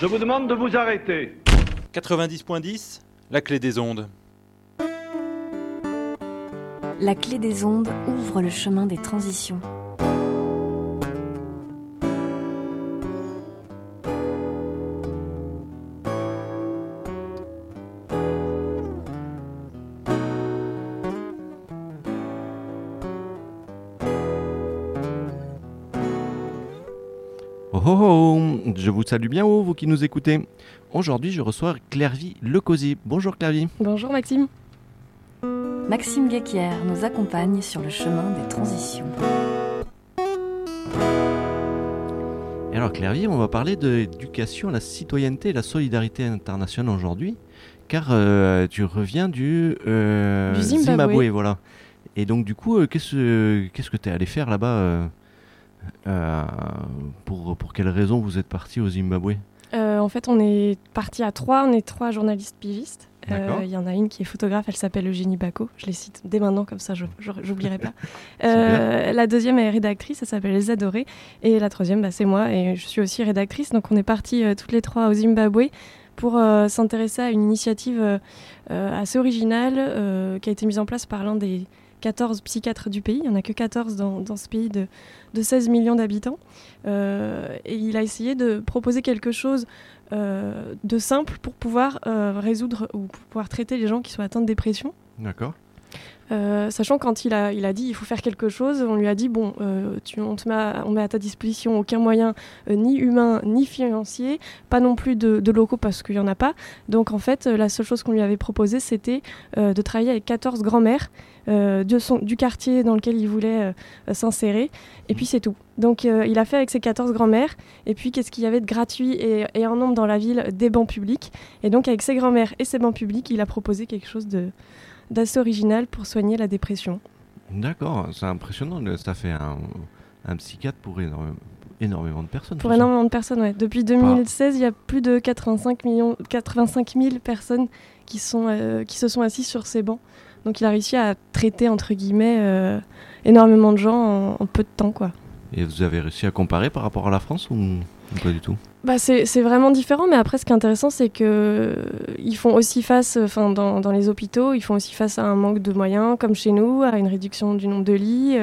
Je vous demande de vous arrêter. 90.10, la clé des ondes. La clé des ondes ouvre le chemin des transitions. Je vous salue bien haut, vous qui nous écoutez. Aujourd'hui, je reçois Klervi Lecosy. Bonjour Klervi. Bonjour Maxime. Maxime Guéquierre nous accompagne sur le chemin des transitions. Et alors Klervi, on va parler de l'éducation, la citoyenneté et la solidarité internationale aujourd'hui, car tu reviens du Zimbabwe. Voilà. Et donc du coup, qu'est-ce que tu es allé faire là-bas pour quelles raisons vous êtes partis au Zimbabwe ? En fait, on est partis à trois. On est trois journalistes pivistes. Il y en a une qui est photographe. Elle s'appelle Eugénie Bako. Je les cite dès maintenant, comme ça, j'oublierai pas. La deuxième est rédactrice. Elle s'appelle Elsa Doré. Et la troisième, c'est moi. Et je suis aussi rédactrice. Donc, on est partis toutes les trois au Zimbabwe pour s'intéresser à une initiative assez originale qui a été mise en place par l'un des 14 psychiatres du pays. Il n'y en a que 14 dans ce pays de 16 millions d'habitants. Et il a essayé de proposer quelque chose de simple pour pouvoir résoudre ou pour pouvoir traiter les gens qui sont atteints de dépression. D'accord. Sachant quand il a dit il faut faire quelque chose, on lui a dit bon, on met à ta disposition aucun moyen ni humain ni financier, pas non plus de locaux parce qu'il n'y en a pas. Donc en fait la seule chose qu'on lui avait proposée c'était de travailler avec 14 grands-mères du quartier dans lequel il voulait s'insérer et puis c'est tout. Donc il a fait avec ses 14 grands-mères et puis qu'est-ce qu'il y avait de gratuit et en nombre dans la ville, des bancs publics. Et donc avec ses grands-mères et ses bancs publics il a proposé quelque chose d'assez original pour soigner la dépression. D'accord, c'est impressionnant. Ça fait un psychiatre pour énormément de personnes. Pour énormément de personnes, oui. Depuis 2016, il y a plus de 85 000 personnes qui se sont assises sur ces bancs. Donc il a réussi à traiter, entre guillemets, énormément de gens en peu de temps, quoi. Et vous avez réussi à comparer par rapport à la France ou pas du tout ? C'est vraiment différent, mais après ce qui est intéressant c'est qu'ils font aussi face, dans les hôpitaux, ils font aussi face à un manque de moyens comme chez nous, à une réduction du nombre de lits.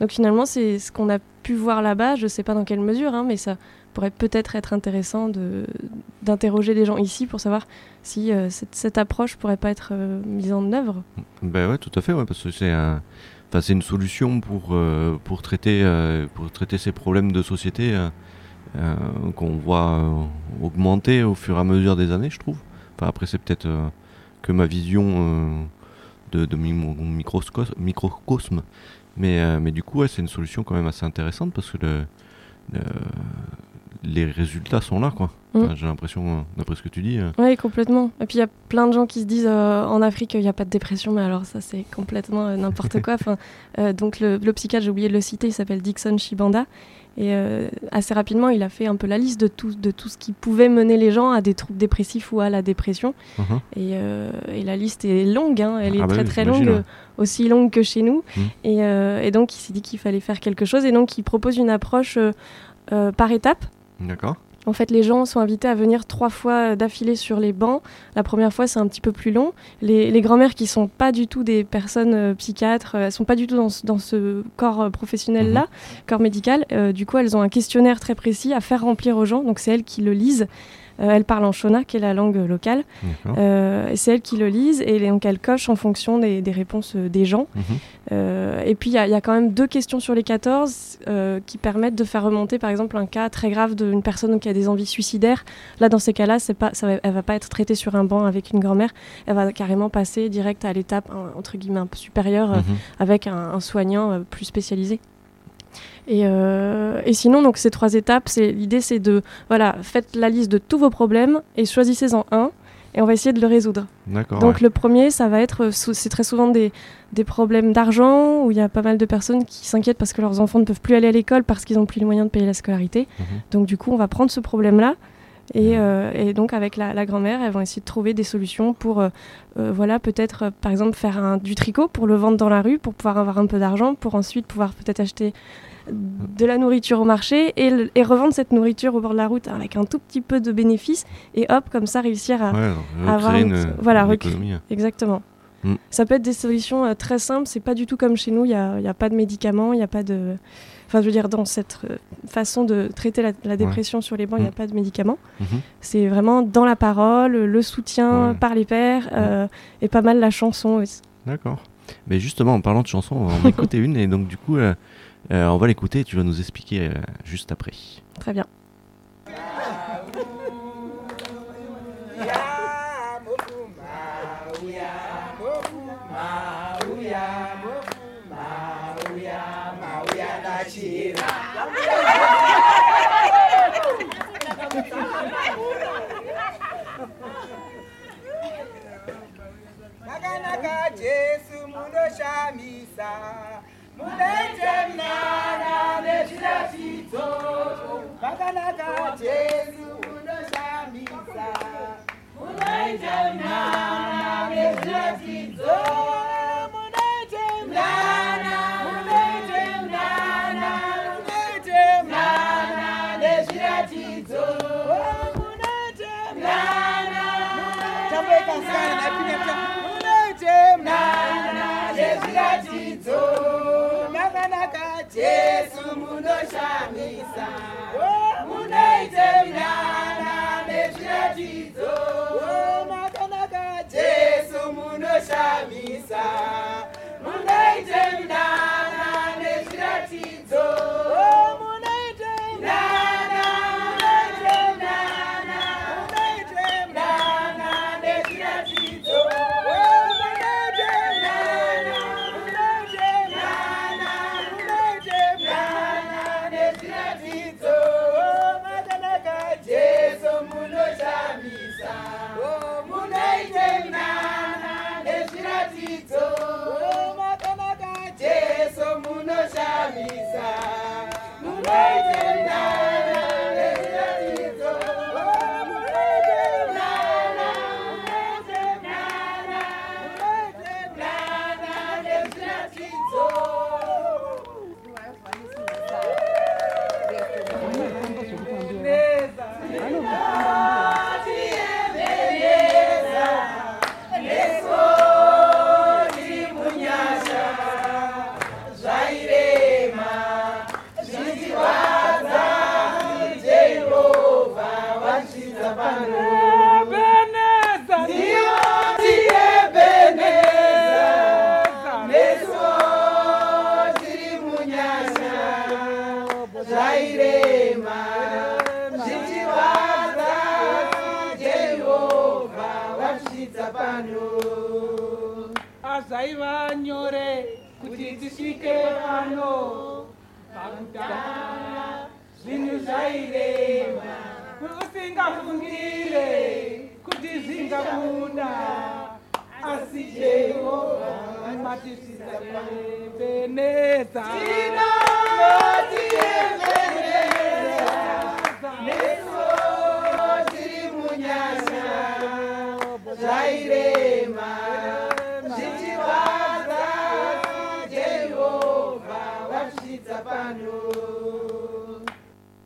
Donc finalement c'est ce qu'on a pu voir là-bas, je ne sais pas dans quelle mesure, mais ça pourrait peut-être être intéressant d'interroger les gens ici pour savoir si cette approche pourrait pas être mise en œuvre. Ben ouais, tout à fait, ouais, parce que c'est une solution pour traiter ces problèmes de société qu'on voit augmenter au fur et à mesure des années, je trouve. Après, c'est peut-être que ma vision de microcosme. Mais du coup, ouais, c'est une solution quand même assez intéressante parce que les résultats sont là, quoi. J'ai l'impression, d'après ce que tu dis... Oui, complètement. Et puis, il y a plein de gens qui se disent en Afrique, il n'y a pas de dépression, mais alors ça, c'est complètement n'importe quoi. Donc, le psychiatre, j'ai oublié de le citer, il s'appelle Dixon Chibanda. Et assez rapidement, il a fait un peu la liste de tout ce qui pouvait mener les gens à des troubles dépressifs ou à la dépression. Uh-huh. Et la liste est longue, elle est très longue, aussi longue que chez nous. Mmh. Et donc, il s'est dit qu'il fallait faire quelque chose. Et donc, il propose une approche par étapes. D'accord. En fait, les gens sont invités à venir 3 fois d'affilée sur les bancs. La première fois, c'est un petit peu plus long. Les grands-mères qui ne sont pas du tout des personnes psychiatres, elles ne sont pas du tout dans ce corps professionnel-là, corps médical. Du coup, elles ont un questionnaire très précis à faire remplir aux gens. Donc, c'est elles qui le lisent. Elle parle en Shona, qui est la langue locale. Et c'est elle qui le lise et donc elle coche en fonction des réponses des gens. Et puis, il y a quand même 2 questions sur les 14 qui permettent de faire remonter, par exemple, un cas très grave d'une personne qui a des envies suicidaires. Là, dans ces cas-là, elle ne va pas être traitée sur un banc avec une grand-mère. Elle va carrément passer direct à l'étape, entre guillemets, un peu supérieure avec un soignant plus spécialisé. Et sinon, donc, ces 3 étapes, l'idée c'est faites la liste de tous vos problèmes et choisissez-en un et on va essayer de le résoudre. D'accord, donc le premier, ça va être, c'est très souvent des problèmes d'argent où il y a pas mal de personnes qui s'inquiètent parce que leurs enfants ne peuvent plus aller à l'école parce qu'ils n'ont plus les moyens de payer la scolarité. Donc du coup, on va prendre ce problème-là, Et donc avec la grand-mère, elles vont essayer de trouver des solutions pour, voilà, peut-être par exemple faire du tricot pour le vendre dans la rue, pour pouvoir avoir un peu d'argent, pour ensuite pouvoir peut-être acheter de la nourriture au marché et revendre cette nourriture au bord de la route avec un tout petit peu de bénéfice et hop, comme ça réussir à, avoir une économie. Exactement. Mm. Ça peut être des solutions très simples, c'est pas du tout comme chez nous, il n'y a pas de médicaments, il n'y a pas de... Enfin, je veux dire, dans cette façon de traiter la dépression sur les bancs, il n'y a pas de médicaments. Mmh. C'est vraiment dans la parole, le soutien par les pairs et pas mal la chanson aussi. D'accord. Mais justement, en parlant de chanson, on va en écouter une. Et donc, du coup, on va l'écouter et tu vas nous expliquer juste après. Très bien.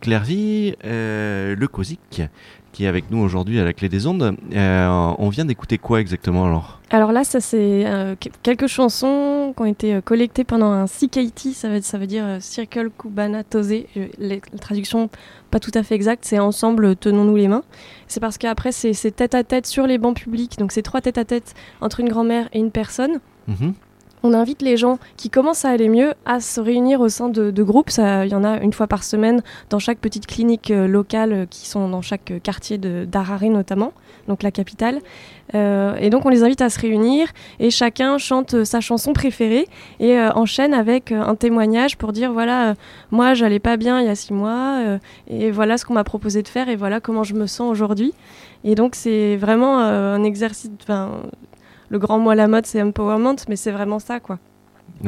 Klervi Lecosy, qui est avec nous aujourd'hui à la Clé des Ondes. On vient d'écouter quoi exactement alors ? Alors là, ça c'est quelques chansons qui ont été collectées pendant un CKT, ça veut dire Circle Kubana Tose. La traduction pas tout à fait exacte, c'est ensemble tenons-nous les mains. C'est parce qu'après c'est tête à tête sur les bancs publics, donc c'est 3 tête à tête entre une grand-mère et une personne. Mm-hmm. On invite les gens qui commencent à aller mieux à se réunir au sein de groupes. Il y en a une fois par semaine dans chaque petite clinique locale qui sont dans chaque quartier d'Harare notamment, donc la capitale. Et donc on les invite à se réunir et chacun chante sa chanson préférée et enchaîne avec un témoignage pour dire voilà, moi j'allais pas bien il y a 6 mois et voilà ce qu'on m'a proposé de faire et voilà comment je me sens aujourd'hui. Et donc c'est vraiment un exercice... Le grand mot à la mode, c'est empowerment, mais c'est vraiment ça, quoi.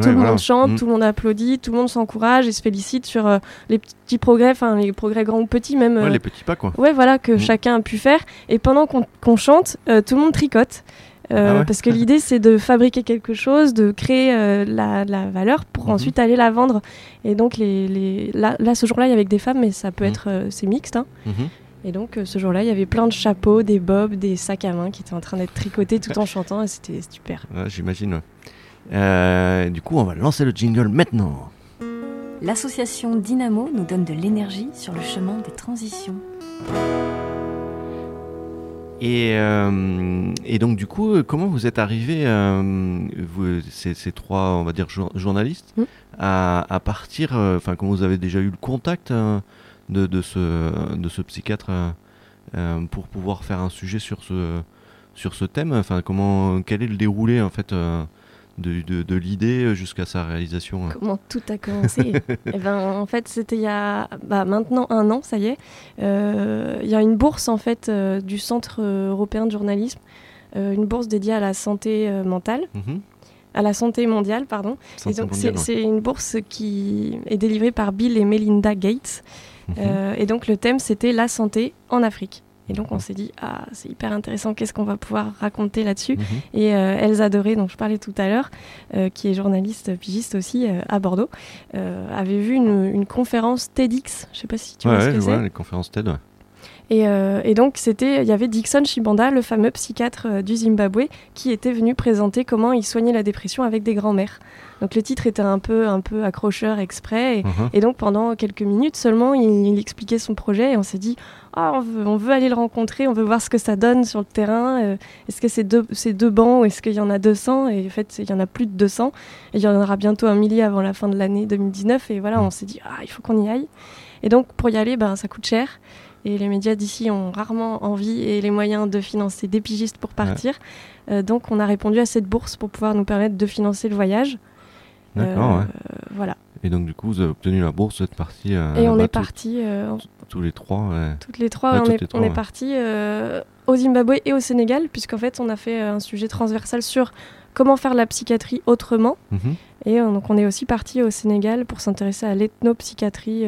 Tout le monde chante, tout le monde applaudit, tout le monde s'encourage et se félicite sur les petits progrès, enfin les progrès grands ou petits même. Les petits pas quoi. Ouais, voilà, que chacun a pu faire. Et pendant qu'on chante, tout le monde tricote. Parce que l'idée c'est de fabriquer quelque chose, de créer la valeur pour ensuite aller la vendre. Et donc là ce jour-là il y avait que des femmes, mais ça peut être c'est mixte. Hein. Et donc ce jour-là il y avait plein de chapeaux, des bobs, des sacs à main qui étaient en train d'être tricotés tout en chantant et c'était super. Ouais, j'imagine. Du coup on va lancer le jingle maintenant. L'association Dynam'eau nous donne de l'énergie sur le chemin des transitions. Et donc du coup, comment vous êtes arrivés, ces trois, on va dire, journalistes, à partir, comment vous avez déjà eu le contact de ce psychiatre pour pouvoir faire un sujet sur ce thème, quel est le déroulé en fait de l'idée jusqu'à sa réalisation. Comment tout a commencé? En fait, c'était il y a maintenant 1 an, ça y est. Il y a une bourse en fait du Centre Européen de Journalisme, une bourse dédiée à la santé mentale, à la santé mondiale, pardon. Et donc, c'est une bourse qui est délivrée par Bill et Melinda Gates. Et donc, le thème, c'était la santé en Afrique. Et donc on s'est dit, c'est hyper intéressant, qu'est-ce qu'on va pouvoir raconter là-dessus. Et Elsa Doré, dont je parlais tout à l'heure, qui est journaliste pigiste aussi à Bordeaux, avait vu une conférence TEDx, je ne sais pas si tu vois ce que c'est. Oui, les conférences TED, ouais. Et donc il y avait Dixon Chibanda, le fameux psychiatre du Zimbabwe, qui était venu présenter comment il soignait la dépression avec des grands-mères. Donc le titre était un peu accrocheur exprès, et donc pendant quelques minutes seulement il expliquait son projet et on s'est dit on veut aller le rencontrer, on veut voir ce que ça donne sur le terrain, est-ce que c'est deux bancs ou est-ce qu'il y en a 200, et en fait il y en a plus de 200 et il y en aura bientôt 1 000 avant la fin de l'année 2019 et voilà on s'est dit il faut qu'on y aille. Et donc pour y aller ça coûte cher. Et les médias d'ici ont rarement envie et les moyens de financer des pigistes pour partir. Ouais. Donc, on a répondu à cette bourse pour pouvoir nous permettre de financer le voyage. D'accord, voilà. Et donc, du coup, vous avez obtenu la bourse, vous êtes partis... Et on est partis... Tous les trois. Toutes les trois, on est partis au Zimbabwe et au Sénégal, puisqu'en fait, on a fait un sujet transversal sur comment faire la psychiatrie autrement. Et donc, on est aussi partis au Sénégal pour s'intéresser à l'ethnopsychiatrie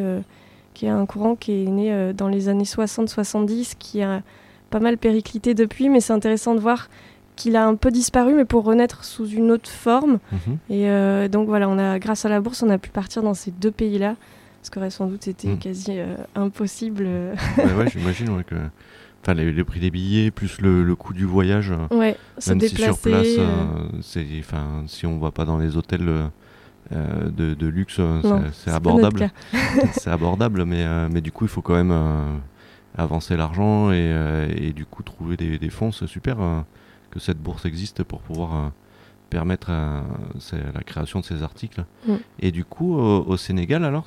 qui est un courant qui est né dans les années 60-70, qui a pas mal périclité depuis, mais c'est intéressant de voir qu'il a un peu disparu, mais pour renaître sous une autre forme. Et donc voilà, grâce à la bourse, on a pu partir dans ces 2 pays-là, ce qui aurait sans doute été quasi impossible. Ouais, j'imagine que les prix des billets, plus le coût du voyage, se déplacer, si sur place, si on ne va pas dans les hôtels... de luxe, non, c'est abordable. C'est abordable, mais du coup, il faut quand même avancer l'argent et du coup trouver des fonds. C'est super que cette bourse existe pour pouvoir permettre la création de ces articles. Et du coup, au Sénégal, alors,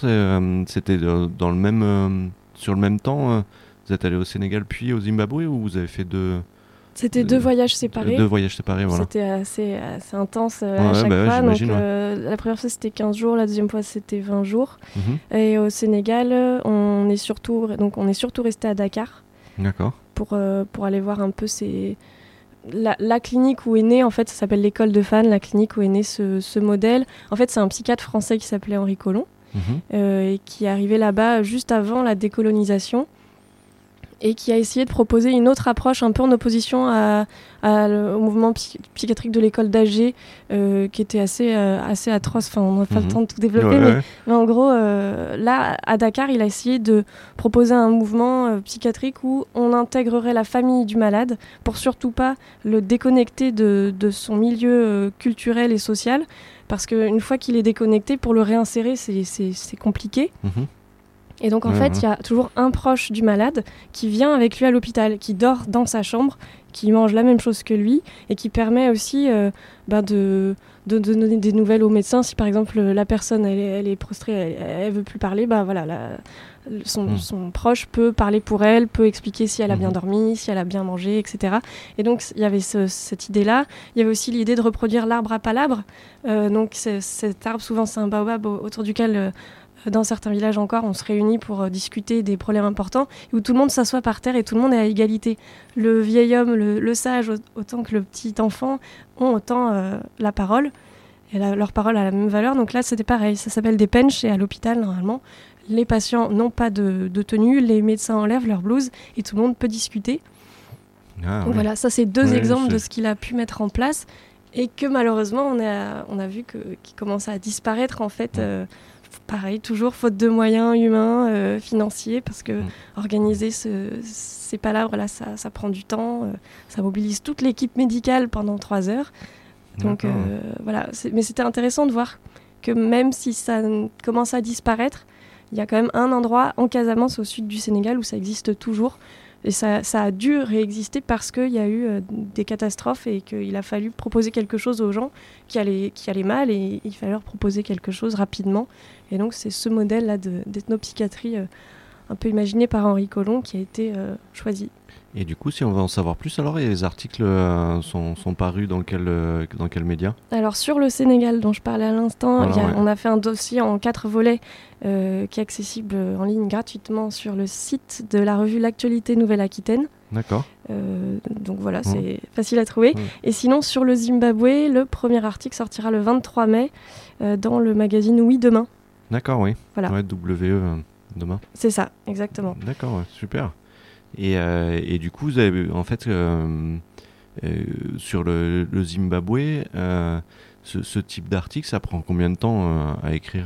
c'était dans le même, sur le même temps, vous êtes allé au Sénégal puis au Zimbabwe, ou vous avez fait 2... C'était 2 voyages séparés. 2 voyages séparés, voilà. C'était assez intense à chaque fois. Donc, la première fois, c'était 15 jours. La deuxième fois, c'était 20 jours. Et au Sénégal, on est surtout resté à Dakar. D'accord. Pour aller voir un peu la clinique où est née, en fait, ça s'appelle l'école de Fan, la clinique où est né ce modèle. En fait, c'est un psychiatre français qui s'appelait Henri Collomb et qui est arrivé là-bas juste avant la décolonisation, et qui a essayé de proposer une autre approche un peu en opposition au mouvement psychiatrique de l'école d'Alger, qui était assez atroce. Enfin, on n'a pas le temps de tout développer, mais en gros, là, à Dakar, il a essayé de proposer un mouvement psychiatrique où on intégrerait la famille du malade pour surtout pas le déconnecter de son milieu culturel et social, parce qu'une fois qu'il est déconnecté, pour le réinsérer, c'est compliqué. Et donc, en fait, il y a toujours un proche du malade qui vient avec lui à l'hôpital, qui dort dans sa chambre, qui mange la même chose que lui et qui permet aussi de donner des nouvelles aux médecins. Si, par exemple, la personne, elle est prostrée, elle ne veut plus parler, son proche peut parler pour elle, peut expliquer si elle a bien dormi, si elle a bien mangé, etc. Et donc, il y avait cette idée-là. Il y avait aussi l'idée de reproduire l'arbre à palabres. Donc, cet arbre, souvent, c'est un baobab autour duquel... dans certains villages encore, on se réunit pour discuter des problèmes importants, où tout le monde s'assoit par terre et tout le monde est à égalité. Le vieil homme, le sage, autant que le petit enfant, ont autant la parole. et leur parole a la même valeur. Donc là, c'était pareil, ça s'appelle des penches, et à l'hôpital, normalement, les patients n'ont pas de tenue, les médecins enlèvent leur blouse et tout le monde peut discuter. Ah, donc voilà, ça c'est deux exemples de ce qu'il a pu mettre en place et que malheureusement, on a vu qu'il commençait à disparaître en fait. Pareil, toujours faute de moyens humains, financiers, parce que organiser ces palabres, là, ça prend du temps, ça mobilise toute l'équipe médicale pendant 3 heures. Donc voilà, mais c'était intéressant de voir que même si ça commence à disparaître, il y a quand même un endroit en Casamance, au sud du Sénégal, où ça existe toujours. Et ça a dû réexister parce qu'il y a eu des catastrophes et qu'il a fallu proposer quelque chose aux gens qui allaient mal, et il fallait leur proposer quelque chose rapidement. Et donc c'est ce modèle-là d'ethnopsychiatrie un peu imaginé par Henri Collomb qui a été choisi. Et du coup, si on veut en savoir plus, alors, et les articles sont parus dans quel média ? Alors, sur le Sénégal, dont je parlais à l'instant, on a fait un dossier en 4 volets qui est accessible en ligne gratuitement sur le site de la revue L'Actualité Nouvelle-Aquitaine. D'accord. Donc voilà, c'est facile à trouver. Et sinon, sur le Zimbabwe, le premier article sortira le 23 mai dans le magazine Oui Demain. D'accord, oui. Voilà. Ouais, WE Demain. C'est ça, exactement. D'accord, ouais, super. Et du coup, vous avez en fait sur le Zimbabwe, ce type d'article, ça prend combien de temps à écrire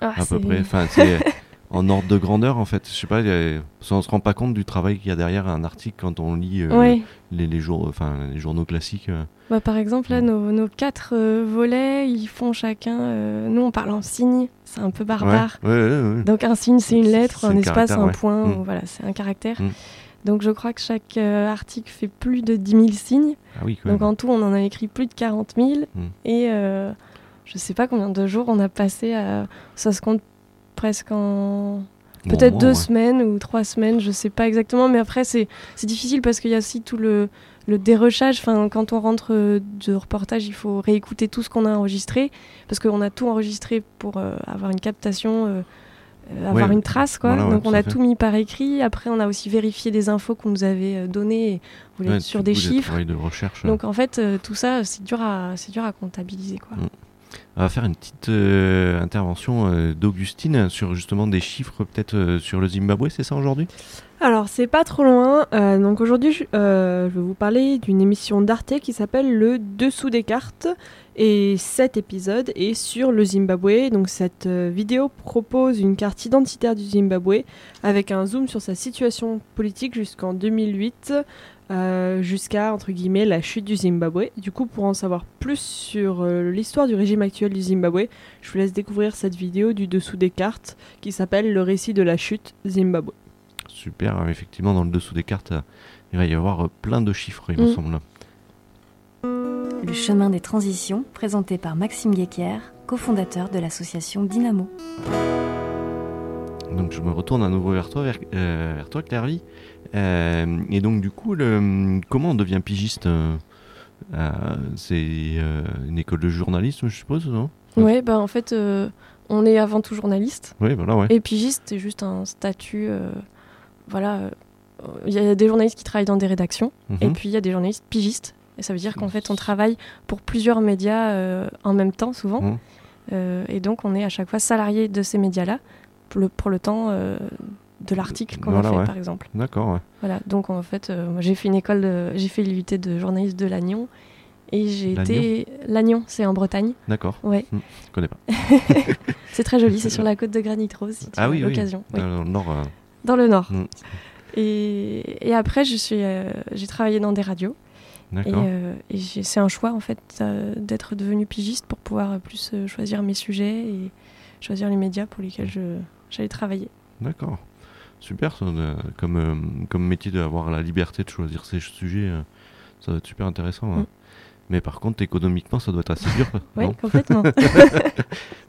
à peu près? Enfin, c'est en ordre de grandeur en fait. Je sais pas, on se rend pas compte du travail qu'il y a derrière un article quand on lit les journaux classiques. Bah, par exemple, là, nos 4 volets, ils font chacun... nous, on parle en signes, c'est un peu barbare. Ouais. Donc, un signe, c'est une lettre, un espace, un point, voilà, c'est un caractère. Donc, je crois que chaque article fait plus de 10 000 signes. Ah oui, quand même. Donc, en tout, on en a écrit plus de 40 000. Et je sais pas combien de jours on a passé à... Ça se compte presque en... Peut-être 2 semaines ou 3 semaines, je sais pas exactement. Mais après, c'est difficile parce qu'il y a aussi tout le dérochage. Enfin, quand on rentre de reportage, il faut réécouter tout ce qu'on a enregistré parce qu'on a tout enregistré pour avoir une captation, avoir une trace, quoi. Voilà, donc on a tout mis par écrit. Après, on a aussi vérifié des infos qu'on nous avait données et on voulait sur des chiffres. Travail de recherche. Donc en fait, tout ça, c'est dur à comptabiliser, quoi. On va faire une petite intervention d'Augustine sur justement des chiffres peut-être sur le Zimbabwe, c'est ça aujourd'hui ? Alors c'est pas trop loin, donc aujourd'hui je vais vous parler d'une émission d'Arte qui s'appelle Le Dessous des Cartes et cet épisode est sur le Zimbabwe. Donc cette vidéo propose une carte identitaire du Zimbabwe avec un zoom sur sa situation politique jusqu'en 2008. Jusqu'à, entre guillemets, la chute du Zimbabwe. Du coup, pour en savoir plus sur l'histoire du régime actuel du Zimbabwe, je vous laisse découvrir cette vidéo du dessous des cartes qui s'appelle Le récit de la chute Zimbabwe. Super, effectivement, dans le dessous des cartes, il va y avoir plein de chiffres, il me semble. Le chemin des transitions, présenté par Maxime Guéquierre, cofondateur de l'association Dynam'eau. Donc je me retourne à nouveau vers toi Klervi. Et donc du coup, comment on devient pigiste c'est une école de journalisme, je suppose, non ? Oui, bah, en fait, on est avant tout journaliste. Oui, voilà, ouais. Et pigiste, c'est juste un statut... voilà, il y a des journalistes qui travaillent dans des rédactions, et puis il y a des journalistes pigistes. Et ça veut dire qu'en fait, on travaille pour plusieurs médias en même temps, souvent. Et donc, on est à chaque fois salarié de ces médias-là pour le temps... de l'article qu'on a fait, par exemple. D'accord, ouais. Voilà, donc en fait, moi, j'ai fait l'UT de journaliste de Lannion, et j'ai été... Lannion, c'est en Bretagne. D'accord. Ouais. Je connais pas. C'est très joli, c'est sur la côte de Granit Rose, si tu as l'occasion. Oui. Dans le nord. Dans le nord. Et après, j'ai travaillé dans des radios. D'accord. Et c'est un choix, en fait, d'être devenu pigiste pour pouvoir plus choisir mes sujets et choisir les médias pour lesquels j'allais travailler. D'accord. Super, ça, comme métier d'avoir la liberté de choisir ses sujets, ça doit être super intéressant. Hein. Mais par contre, économiquement, ça doit être assez dur. Oui, complètement.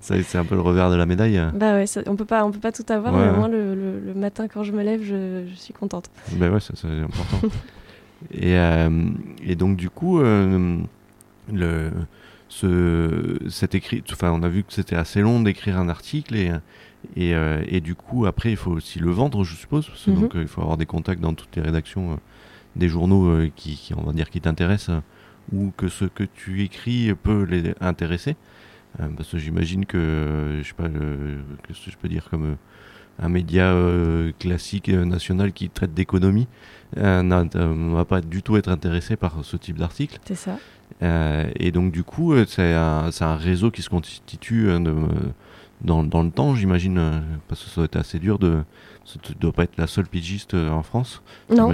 C'est un peu le revers de la médaille. Bah ouais, on peut pas tout avoir, mais au moins le matin quand je me lève, je suis contente. Bah ouais, ça c'est important. Et donc du coup, on a vu que c'était assez long d'écrire un article et du coup après il faut aussi le vendre, je suppose, parce que donc il faut avoir des contacts dans toutes les rédactions des journaux qui on va dire qui t'intéressent ou que ce que tu écris peut les intéresser, parce que j'imagine que, je sais pas, qu'est-ce que je peux dire, comme un média classique national qui traite d'économie ne va pas du tout être intéressé par ce type d'article. C'est ça. Et donc du coup, c'est un réseau qui se constitue dans le temps, j'imagine, parce que ça doit être assez dur de... Tu ne dois pas être la seule pigiste en France. Non,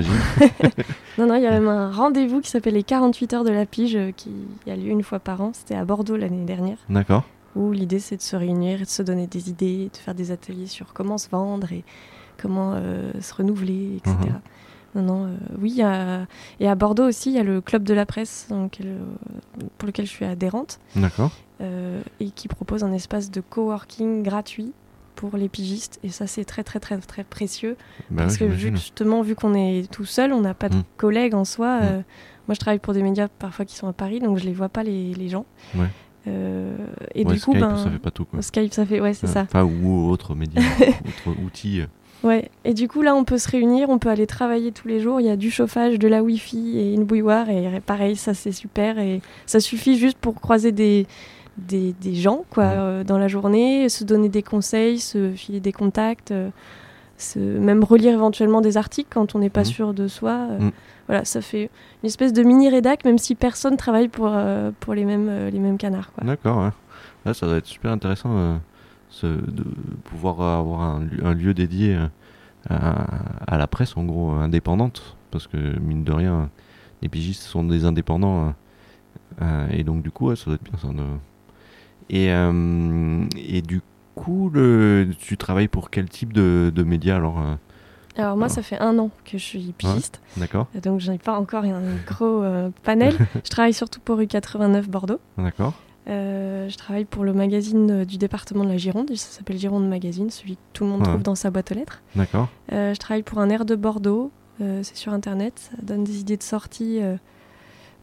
non, il y a même un rendez-vous qui s'appelle les 48 heures de la pige qui a lieu une fois par an. C'était à Bordeaux l'année dernière. D'accord. Où l'idée, c'est de se réunir, de se donner des idées, de faire des ateliers sur comment se vendre et comment se renouveler, etc. Uh-huh. Oui, et à Bordeaux aussi, il y a le Club de la Presse pour lequel je suis adhérente. D'accord. Et qui propose un espace de coworking gratuit pour les pigistes, et ça c'est très très très très précieux, parce que justement vu qu'on est tout seul, on n'a pas de collègues en soi. Moi je travaille pour des médias parfois qui sont à Paris, donc je les vois pas les gens. Ouais. Et ouais, du coup, Skype, ça fait pas tout, quoi. Skype ça fait, ouais, c'est ça. Enfin, ou autre média, autre outil. Ouais. Et du coup là on peut se réunir, on peut aller travailler tous les jours, il y a du chauffage, de la wifi et une bouilloire, et pareil ça c'est super, et ça suffit juste pour croiser des gens, quoi, dans la journée, se donner des conseils, se filer des contacts, même relire éventuellement des articles quand on n'est pas sûr de soi. Voilà, ça fait une espèce de mini-rédac, même si personne travaille pour les mêmes canards, quoi. D'accord, ouais. Là, ça doit être super intéressant de pouvoir avoir un lieu dédié à la presse, en gros, indépendante, parce que mine de rien, les pigistes sont des indépendants, et donc du coup, ouais, ça doit être bien ça. Et du coup, tu travailles pour quel type de média alors moi, ça fait 1 an que je suis pigiste. Ouais, d'accord. Donc, je n'ai pas encore un gros panel. Je travaille surtout pour Rue 89 Bordeaux. D'accord. Je travaille pour le magazine du département de la Gironde. Ça s'appelle Gironde Magazine, celui que tout le monde trouve dans sa boîte aux lettres. D'accord. Je travaille pour un air de Bordeaux. C'est sur Internet. Ça donne des idées de sortie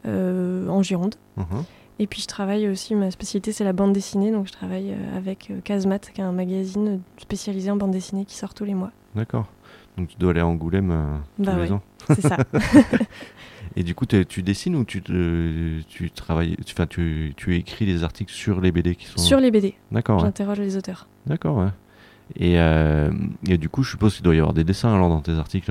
en Gironde. Uh-huh. Et puis je travaille aussi, ma spécialité c'est la bande dessinée, donc je travaille avec Casmat, qui est un magazine spécialisé en bande dessinée qui sort tous les mois. D'accord, donc tu dois aller à Angoulême tous les ans. C'est ça. Et du coup tu dessines ou tu travailles, enfin tu écris des articles sur les BD qui sont... Sur les BD, d'accord. J'interroge les auteurs. D'accord, ouais. Et du coup je suppose qu'il doit y avoir des dessins alors dans tes articles.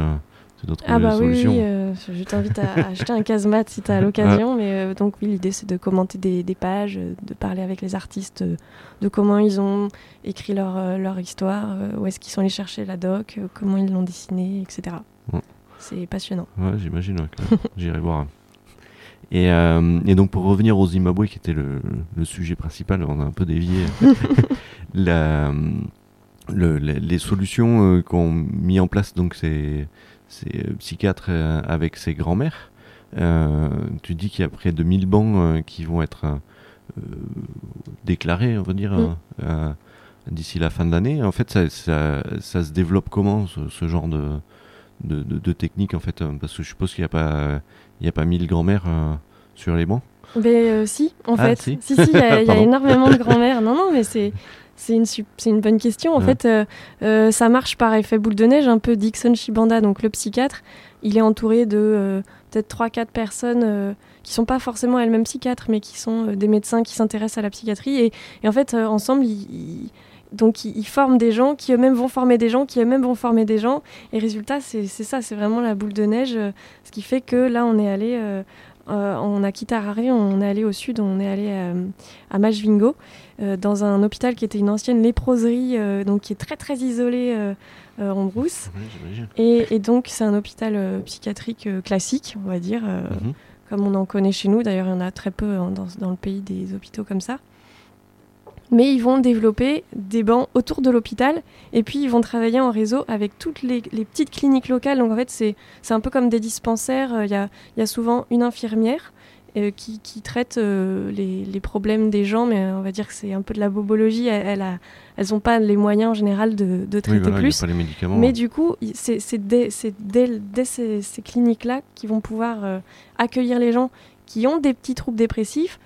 Ah bah solutions. Oui, je t'invite à acheter un Casmat si tu as l'occasion. Mais donc oui, l'idée c'est de commenter des pages, de parler avec les artistes de comment ils ont écrit leur histoire, où est-ce qu'ils sont allés chercher la doc, comment ils l'ont dessinée, etc. Ouais. C'est passionnant. Ouais, j'imagine, ouais, j'irai voir. Et donc pour revenir au Zimbabwe qui était le sujet principal, on a un peu dévié les solutions qu'ont mis en place donc ces psychiatres avec ses grands-mères. Tu dis qu'il y a près de 1000 bancs qui vont être déclarés, on va dire, d'ici la fin de l'année. En fait, ça se développe comment, ce genre de technique, en fait, parce que je suppose qu'il n'y a pas 1000 grands-mères sur les bancs. Mais si, en fait. Si, si, il y a énormément de grands-mères. Non, mais c'est une bonne question. En fait, ça marche par effet boule de neige, un peu Dixon Chibanda. Donc le psychiatre, il est entouré de peut-être 3-4 personnes qui ne sont pas forcément elles-mêmes psychiatres, mais qui sont des médecins qui s'intéressent à la psychiatrie. Et en fait, ensemble, ils forment des gens qui eux-mêmes vont former des gens, qui eux-mêmes vont former des gens. Et résultat, c'est ça, c'est vraiment la boule de neige. Ce qui fait que là, on est allé... on a quitté Harare, on est allé au sud, on est allé à Masvingo, dans un hôpital qui était une ancienne léproserie, donc qui est très très isolée en brousse. Oui, et donc c'est un hôpital psychiatrique classique, on va dire, comme on en connaît chez nous. D'ailleurs, il y en a très peu dans le pays, des hôpitaux comme ça. Mais ils vont développer des bancs autour de l'hôpital, et puis ils vont travailler en réseau avec toutes les petites cliniques locales. Donc en fait, c'est un peu comme des dispensaires. Il y a souvent une infirmière qui traite les problèmes des gens, mais on va dire que c'est un peu de la bobologie. Elles n'ont pas les moyens en général de traiter plus. Y a pas les médicaments, mais du coup, c'est dès ces cliniques-là qu'ils vont pouvoir accueillir les gens qui ont des petits troubles dépressifs,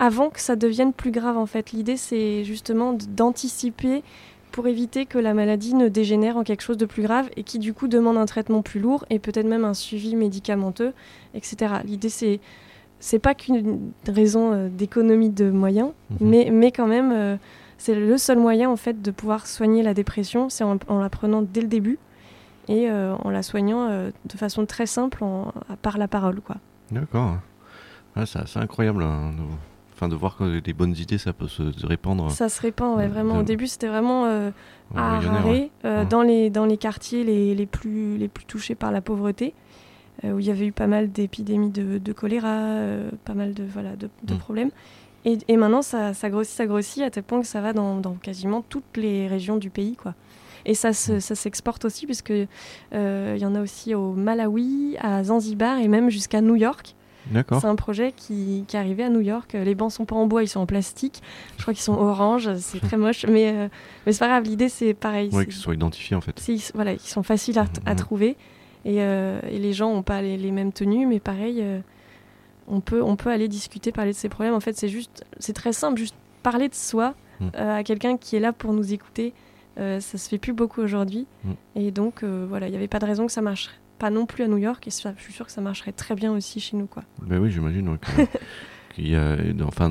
avant que ça devienne plus grave, en fait. L'idée, c'est justement d'anticiper pour éviter que la maladie ne dégénère en quelque chose de plus grave et qui, du coup, demande un traitement plus lourd et peut-être même un suivi médicamenteux, etc. L'idée, c'est c'est pas qu'une raison d'économie de moyens, mais quand même, c'est le seul moyen en fait de pouvoir soigner la dépression, c'est en la prenant dès le début et en la soignant de façon très simple par la parole, quoi. D'accord. Ouais, c'est incroyable, hein, de voir que des bonnes idées, ça peut se répandre. Ça se répand, ouais, vraiment. Au début, c'était vraiment à Harare, dans les quartiers les plus touchés par la pauvreté, où il y avait eu pas mal d'épidémies de choléra, pas mal de problèmes. Et maintenant, ça grossit, à tel point que ça va dans quasiment toutes les régions du pays, quoi. Et ça s'exporte aussi, puisque il y en a aussi au Malawi, à Zanzibar et même jusqu'à New York. D'accord. C'est un projet qui est arrivé à New York. Les bancs sont pas en bois, ils sont en plastique. Je crois qu'ils sont orange, c'est très moche, mais c'est pas grave. L'idée, c'est pareil. Oui, qu'ils soient identifiés en fait. Ils sont faciles à trouver et les gens n'ont pas les mêmes tenues, mais pareil, on peut aller discuter, parler de ces problèmes. En fait, c'est très simple, juste parler de soi à quelqu'un qui est là pour nous écouter. Ça se fait plus beaucoup aujourd'hui et donc il n'y avait pas de raison que ça marche pas non plus à New York, et je suis sûre que ça marcherait très bien aussi chez nous, quoi. Ben oui, j'imagine, ouais,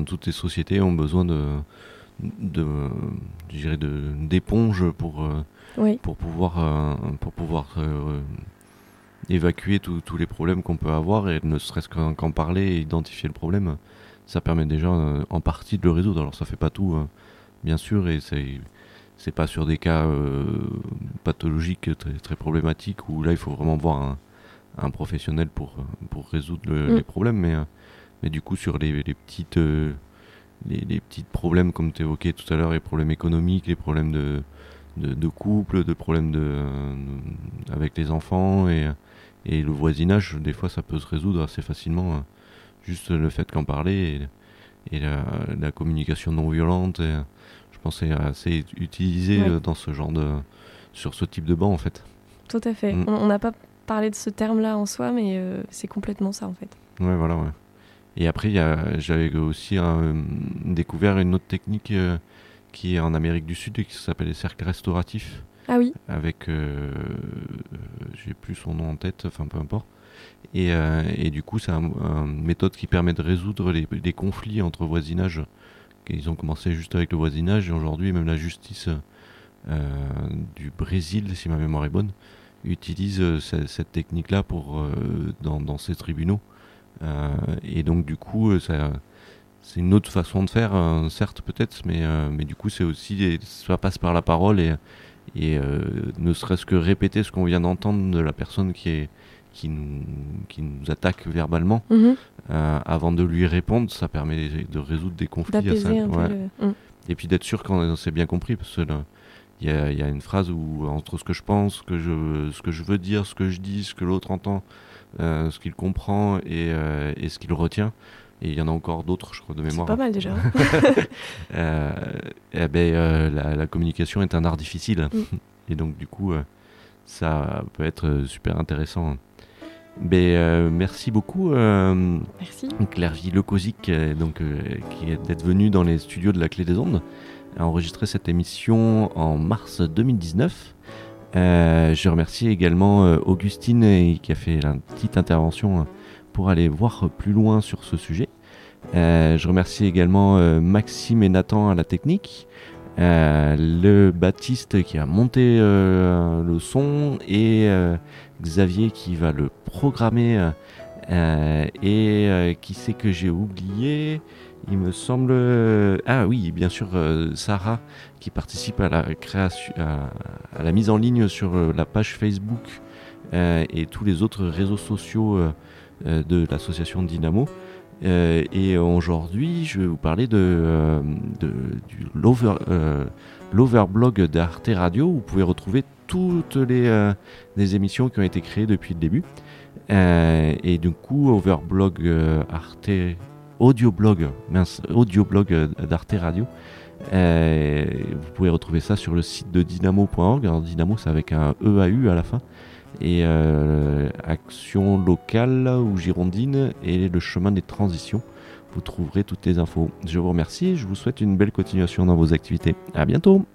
toutes les sociétés ont besoin d'éponges pour pouvoir évacuer tous les problèmes qu'on peut avoir, et ne serait-ce qu'en parler et identifier le problème, ça permet déjà en partie de le résoudre. Alors ça fait pas tout, bien sûr, et c'est pas sur des cas pathologiques très, très problématiques où là il faut vraiment voir un professionnel pour résoudre les problèmes, mais du coup sur les petits problèmes comme tu évoquais tout à l'heure, les problèmes économiques, les problèmes de couple, de problèmes avec les enfants et le voisinage, des fois ça peut se résoudre assez facilement, juste le fait qu'en parler et la communication non violente. C'est assez utilisé dans ce genre sur ce type de banc en fait. Tout à fait. On n'a pas parlé de ce terme-là en soi, mais c'est complètement ça en fait. Ouais, voilà. Ouais. Et après, j'avais aussi découvert une autre technique qui est en Amérique du Sud et qui s'appelle les cercles restauratifs. Ah oui. Avec, j'ai plus son nom en tête, enfin peu importe. Et du coup, c'est une méthode qui permet de résoudre les conflits entre voisinages. Ils ont commencé juste avec le voisinage, et aujourd'hui même la justice du Brésil, si ma mémoire est bonne, utilise cette technique-là pour dans ses tribunaux. Et donc du coup, c'est une autre façon de faire, certes peut-être, mais du coup c'est aussi, ça passe par la parole et ne serait-ce que répéter ce qu'on vient d'entendre de la personne qui nous attaque verbalement, avant de lui répondre, ça permet de résoudre des conflits. D'apaiser un peu Et puis d'être sûr qu'on s'est bien compris, parce que il y a une phrase où, entre ce que je pense, ce que je veux dire, ce que je dis, ce que l'autre entend, ce qu'il comprend et ce qu'il retient, et il y en a encore d'autres, je crois, de mémoire. C'est pas mal déjà. La communication est un art difficile. Et donc du coup, ça peut être super intéressant. Mais merci beaucoup, Klervi Lecosy, qui est venue dans les studios de La Clé des Ondes a enregistré cette émission en mars 2019. Je remercie également Augustine qui a fait une petite intervention pour aller voir plus loin sur ce sujet. Je remercie également Maxime et Nathan à la technique, le Baptiste qui a monté le son, et Xavier qui va le programmer, et qui c'est que j'ai oublié, il me semble, ah oui, bien sûr, Sarah qui participe à la création, à la mise en ligne sur la page Facebook et tous les autres réseaux sociaux de l'association Dynam'eau. Et aujourd'hui, je vais vous parler du l'overblog d'Arte Radio, où vous pouvez retrouver toutes les émissions qui ont été créées depuis le début. Et du coup, overblog Arte, audioblog d'Arte Radio. Vous pouvez retrouver ça sur le site de dynamo.org. Alors, Dynamo, c'est avec un EAU à la fin. Et Action Locale ou Girondine et Le Chemin des Transitions. Vous trouverez toutes les infos. Je vous remercie, je vous souhaite une belle continuation dans vos activités. À bientôt.